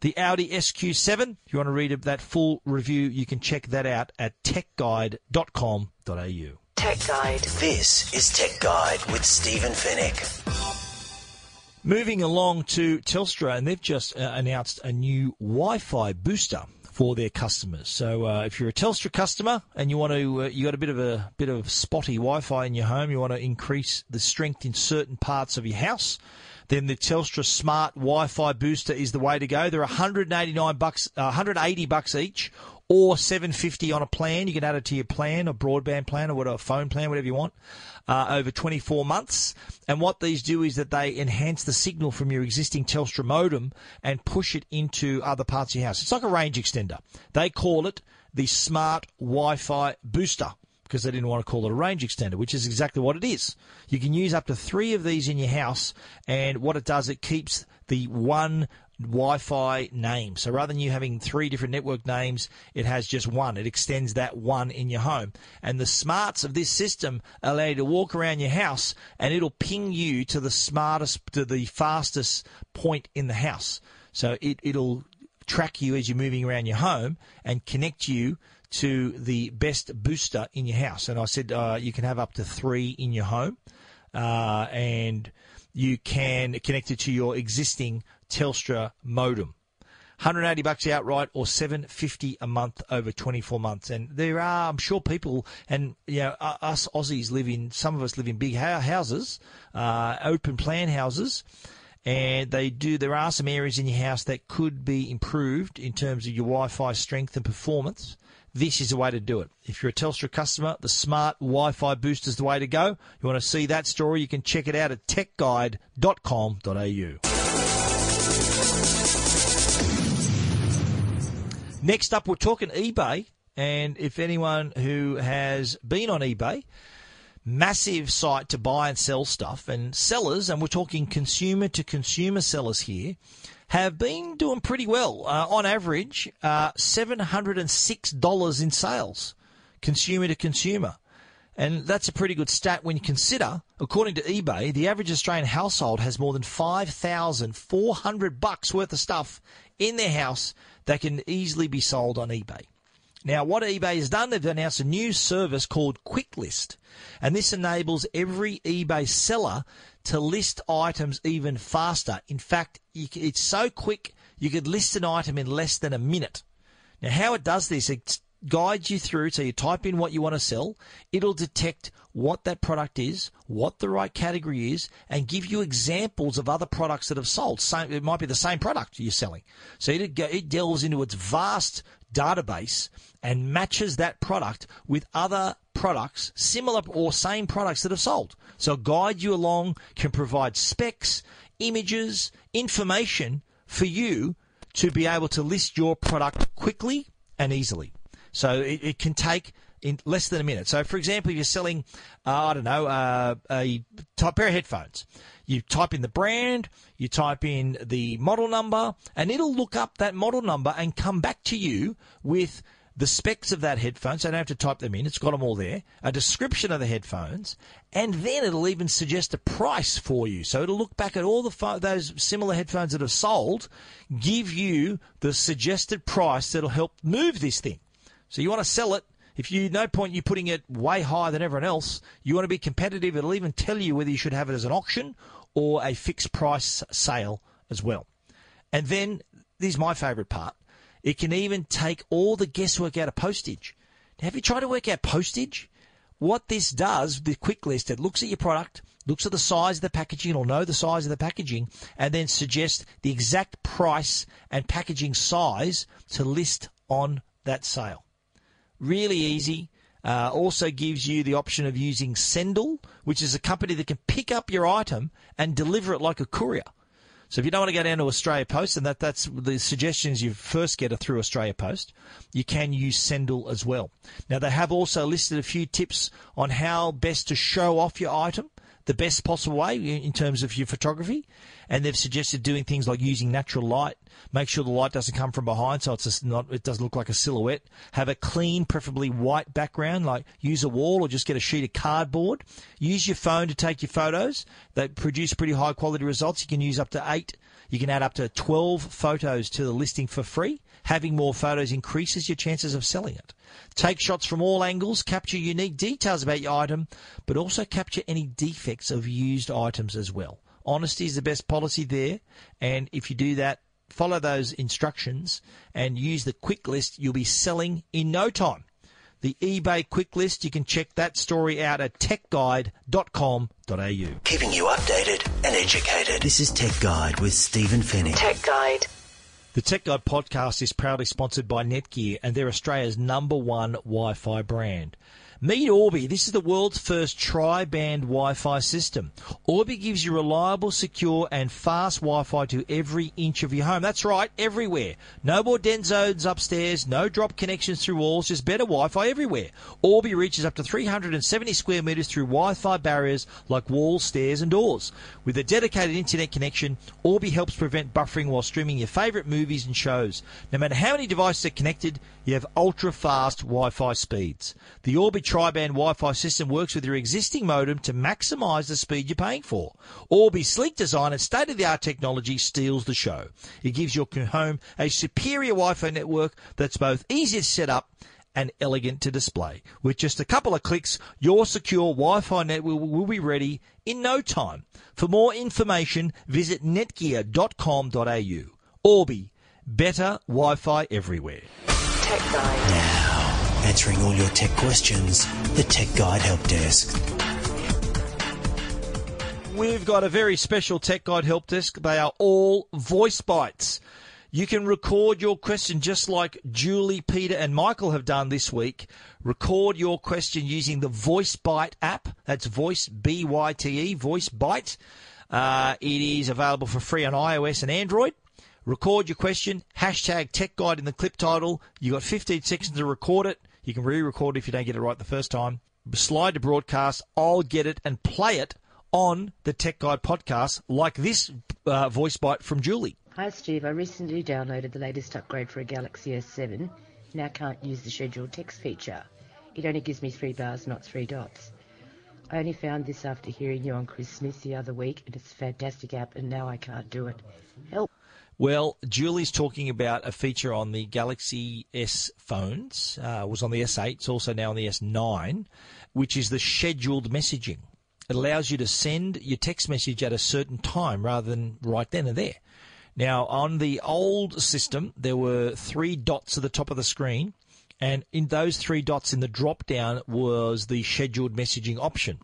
The Audi S Q seven, if you want to read that full review, you can check that out at tech guide dot com dot a u. Tech Guide. This is Tech Guide with Stephen Fenwick. Moving along to Telstra, and they've just uh, announced a new Wi-Fi booster for their customers. So uh, if you're a Telstra customer and you want to, uh, you got a bit of a bit of spotty Wi-Fi in your home, you want to increase the strength in certain parts of your house, then the Telstra Smart Wi-Fi Booster is the way to go. They're one hundred eighty-nine bucks, uh, one hundred eighty bucks each, or seven fifty on a plan. You can add it to your plan, a broadband plan, or whatever, a phone plan, whatever you want, uh, over twenty-four months. And what these do is that they enhance the signal from your existing Telstra modem and push it into other parts of your house. It's like a range extender. They call it the Smart Wi-Fi Booster, because they didn't want to call it a range extender, which is exactly what it is. You can use up to three of these in your house, and what it does, it keeps the one Wi-Fi name. So rather than you having three different network names, it has just one. It extends that one in your home. And the smarts of this system allow you to walk around your house, and it'll ping you to the smartest, to the fastest point in the house. So it, it'll track you as you're moving around your home and connect you to the best booster in your house. And I said uh, you can have up to three in your home, uh, and you can connect it to your existing Telstra modem. one hundred eighty bucks outright, or seven fifty a month over twenty-four months. And there are, I'm sure, people, and you know, us Aussies live in, some of us live in big houses, uh, open plan houses. And they do. There are some areas in your house that could be improved in terms of your Wi-Fi strength and performance. This is the way to do it. If you're a Telstra customer, the Smart Wi-Fi Booster is the way to go. You want to see that story? You can check it out at tech guide dot com dot a u. Next up, we're talking eBay. And if anyone who has been on eBay, massive site to buy and sell stuff, and sellers, and we're talking consumer to consumer sellers here, have been doing pretty well. Uh, on average, uh, seven hundred six dollars in sales, consumer to consumer. And that's a pretty good stat when you consider, according to eBay, the average Australian household has more than five thousand four hundred bucks worth of stuff in their house that can easily be sold on eBay. Now, what eBay has done, they've announced a new service called QuickList, and this enables every eBay seller to list items even faster. In fact, it's so quick, you could list an item in less than a minute. Now, how it does this, it guides you through, so you type in what you want to sell, it'll detect what that product is, what the right category is, and give you examples of other products that have sold. Same, it might be the same product you're selling. So it, it delves into its vast database and matches that product with other products, similar or same products that have sold. So guide you along, can provide specs, images, information for you to be able to list your product quickly and easily. So it, it can take in less than a minute. So, for example, if you're selling, uh, I don't know, uh, a pair of headphones, you type in the brand, you type in the model number, and it'll look up that model number and come back to you with the specs of that headphone. So you don't have to type them in. It's got them all there. A description of the headphones, and then it'll even suggest a price for you. So it'll look back at all the fo- those similar headphones that have sold, give you the suggested price that'll help move this thing. So you want to sell it. If you, no point you putting it way higher than everyone else. You want to be competitive. It'll even tell you whether you should have it as an auction or a fixed price sale as well. And then, this is my favourite part, it can even take all the guesswork out of postage. Now, have you tried to work out postage? What this does, the QuickList, it looks at your product, looks at the size of the packaging, it'll know the size of the packaging, and then suggests the exact price and packaging size to list on that sale. Really easy. Uh, also gives you the option of using Sendal, which is a company that can pick up your item and deliver it like a courier. So if you don't want to go down to Australia Post, and that, that's the suggestions you first get are through Australia Post, you can use Sendal as well. Now, they have also listed a few tips on how best to show off your item the best possible way in terms of your photography, and they've suggested doing things like using natural light, make sure the light doesn't come from behind so it's not, it doesn't look like a silhouette, have a clean, preferably white background, like use a wall or just get a sheet of cardboard, use your phone to take your photos. They produce pretty high quality results. You can use up to eight, you can add up to twelve photos to the listing for free. Having more photos increases your chances of selling it. Take shots from all angles, capture unique details about your item, but also capture any defects of used items as well. Honesty is the best policy there, and if you do that, follow those instructions and use the QuickList, you'll be selling in no time. The eBay QuickList, you can check that story out at tech guide dot com dot a u. Keeping you updated and educated. This is Tech Guide with Stephen Fenwick. Tech Guide. The Tech Guide podcast is proudly sponsored by Netgear, and they're Australia's number one Wi-Fi brand. Meet Orbi. This is the world's first tri-band Wi-Fi system. Orbi gives you reliable, secure, and fast Wi-Fi to every inch of your home. That's right, everywhere. No more dead zones upstairs, no drop connections through walls, just better Wi-Fi everywhere. Orbi reaches up to three hundred seventy square metres through Wi-Fi barriers like walls, stairs, and doors. With a dedicated internet connection, Orbi helps prevent buffering while streaming your favourite movies. movies and shows. No matter how many devices are connected, you have ultra-fast Wi-Fi speeds. The Orbi tri-band Wi-Fi system works with your existing modem to maximise the speed you're paying for. Orbi's sleek design and state-of-the-art technology steals the show. It gives your home a superior Wi-Fi network that's both easy to set up and elegant to display. With just a couple of clicks, your secure Wi-Fi network will be ready in no time. For more information, visit netgear dot com dot a u. Orbi. Better Wi-Fi everywhere. Tech Guide. Now, answering all your tech questions, the Tech Guide Help Desk. We've got a very special Tech Guide Help Desk. They are all voice bites. You can record your question just like Julie, Peter and Michael have done this week. Record your question using the Voice Byte app. That's Voice, B Y T E, Voice Byte. Uh, it is available for free on iOS and Android. Record your question, hashtag Tech Guide in the clip title. You've got fifteen seconds to record it. You can re-record it if you don't get it right the first time. Slide to broadcast, I'll get it and play it on the Tech Guide podcast, like this uh, voice bite from Julie. Hi, Steve. I recently downloaded the latest upgrade for a Galaxy S seven. Now can't use the scheduled text feature. It only gives me three bars, not three dots. I only found this after hearing you on Chris Smith the other week, and it's a fantastic app, and now I can't do it. Help. Well, Julie's talking about a feature on the Galaxy S phones. Uh, it was on the S eight. It's also now on the S nine, which is the scheduled messaging. It allows you to send your text message at a certain time rather than right then and there. Now, on the old system, there were three dots at the top of the screen, and in those three dots in the drop-down was the scheduled messaging option.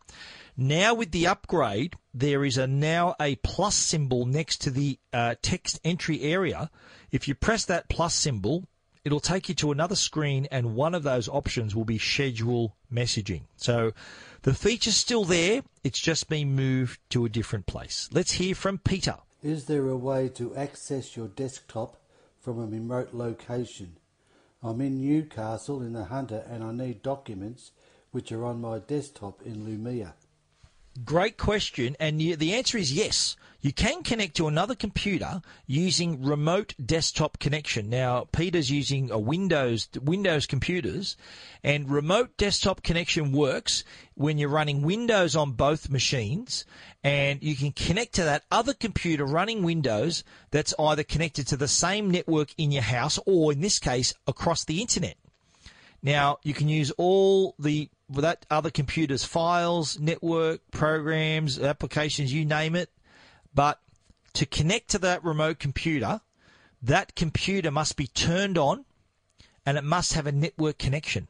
Now with the upgrade, there is a now a plus symbol next to the uh, text entry area. If you press that plus symbol, it'll take you to another screen, and one of those options will be schedule messaging. So the feature's still there. It's just been moved to a different place. Let's hear from Peter. Is there a way to access your desktop from a remote location? I'm in Newcastle in the Hunter, and I need documents which are on my desktop in Lumia. Great question, and the answer is yes. You can connect to another computer using remote desktop connection. Now, Peter's using a Windows Windows computers, and remote desktop connection works when you're running Windows on both machines, and you can connect to that other computer running Windows that's either connected to the same network in your house or, in this case, across the internet. Now, you can use all the that other computer's files, network, programs, applications, you name it. But to connect to that remote computer, that computer must be turned on and it must have a network connection.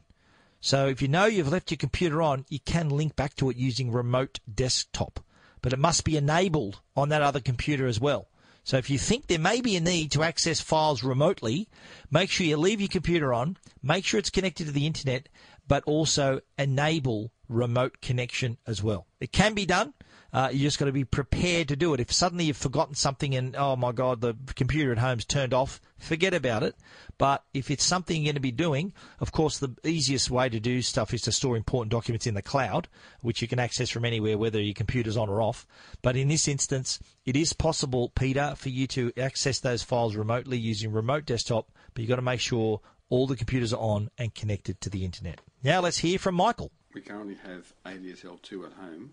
So if you know you've left your computer on, you can link back to it using remote desktop. But it must be enabled on that other computer as well. So if you think there may be a need to access files remotely, make sure you leave your computer on, make sure it's connected to the internet, but also enable remote connection as well. It can be done, Uh, you just got to be prepared to do it. If suddenly you've forgotten something and, oh, my God, the computer at home's turned off, forget about it. But if it's something you're going to be doing, of course, the easiest way to do stuff is to store important documents in the cloud, which you can access from anywhere, whether your computer's on or off. But in this instance, it is possible, Peter, for you to access those files remotely using remote desktop, but you've got to make sure all the computers are on and connected to the internet. Now let's hear from Michael. We currently have A D S L two at home.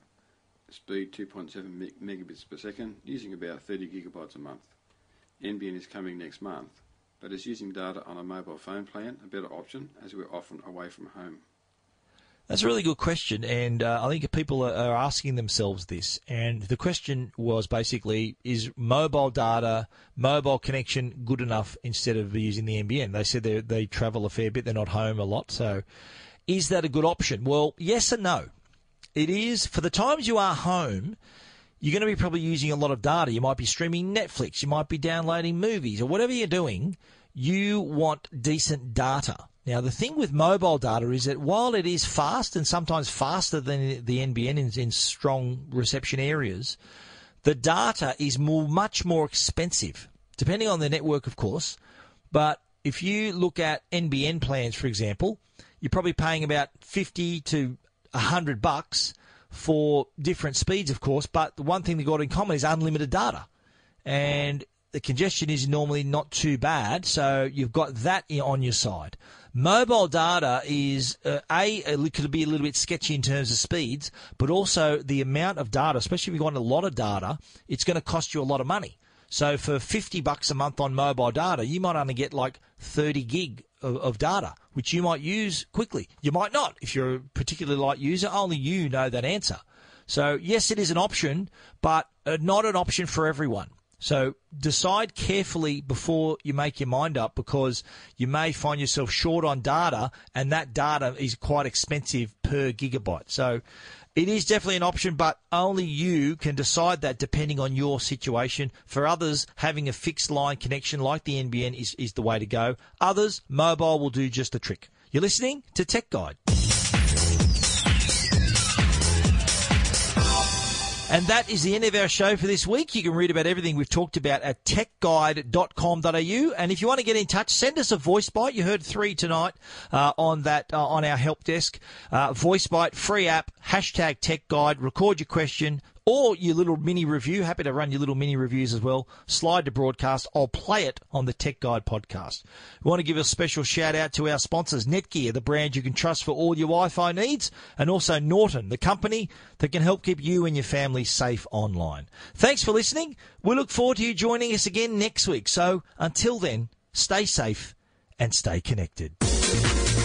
Speed two point seven megabits per second, using about thirty gigabytes a month. N B N is coming next month, but is using data on a mobile phone plan a better option as we're often away from home? That's a really good question, and uh, I think people are, are asking themselves this. And the question was basically, is mobile data, mobile connection good enough instead of using the N B N? They said they, they travel a fair bit, they're not home a lot, so is that a good option? Well, yes and no. It is, for the times you are home, you're going to be probably using a lot of data. You might be streaming Netflix, you might be downloading movies, or whatever you're doing, you want decent data. Now, the thing with mobile data is that while it is fast, and sometimes faster than the N B N in, in strong reception areas, the data is more, much more expensive, depending on the network, of course. But if you look at N B N plans, for example, you're probably paying about fifty to one hundred bucks for different speeds, of course. But the one thing they've got in common is unlimited data. And the congestion is normally not too bad, so you've got that on your side. Mobile data is, uh, A, it could be a little bit sketchy in terms of speeds, but also the amount of data, especially if you want a lot of data, it's going to cost you a lot of money. So for fifty bucks a month on mobile data, you might only get like thirty gig of, of data, which you might use quickly. You might not. If you're a particularly light user, only you know that answer. So yes, it is an option, but not an option for everyone. So decide carefully before you make your mind up, because you may find yourself short on data, and that data is quite expensive per gigabyte. So it is definitely an option, but only you can decide that depending on your situation. For others, having a fixed line connection like the N B N is, is the way to go. Others, mobile will do just the trick. You're listening to Tech Guide. And that is the end of our show for this week. You can read about everything we've talked about at tech guide dot com dot a u. And if you want to get in touch, send us a voice bite. You heard three tonight uh, on that uh, on our help desk. Uh, voice bite, free app, hashtag techguide. Record your question or your little mini review. Happy to run your little mini reviews as well. Slide to broadcast. I'll play it on the Tech Guide podcast. We want to give a special shout out to our sponsors, Netgear, the brand you can trust for all your Wi-Fi needs, and also Norton, the company that can help keep you and your family safe online. Thanks for listening. We look forward to you joining us again next week. So until then, stay safe and stay connected.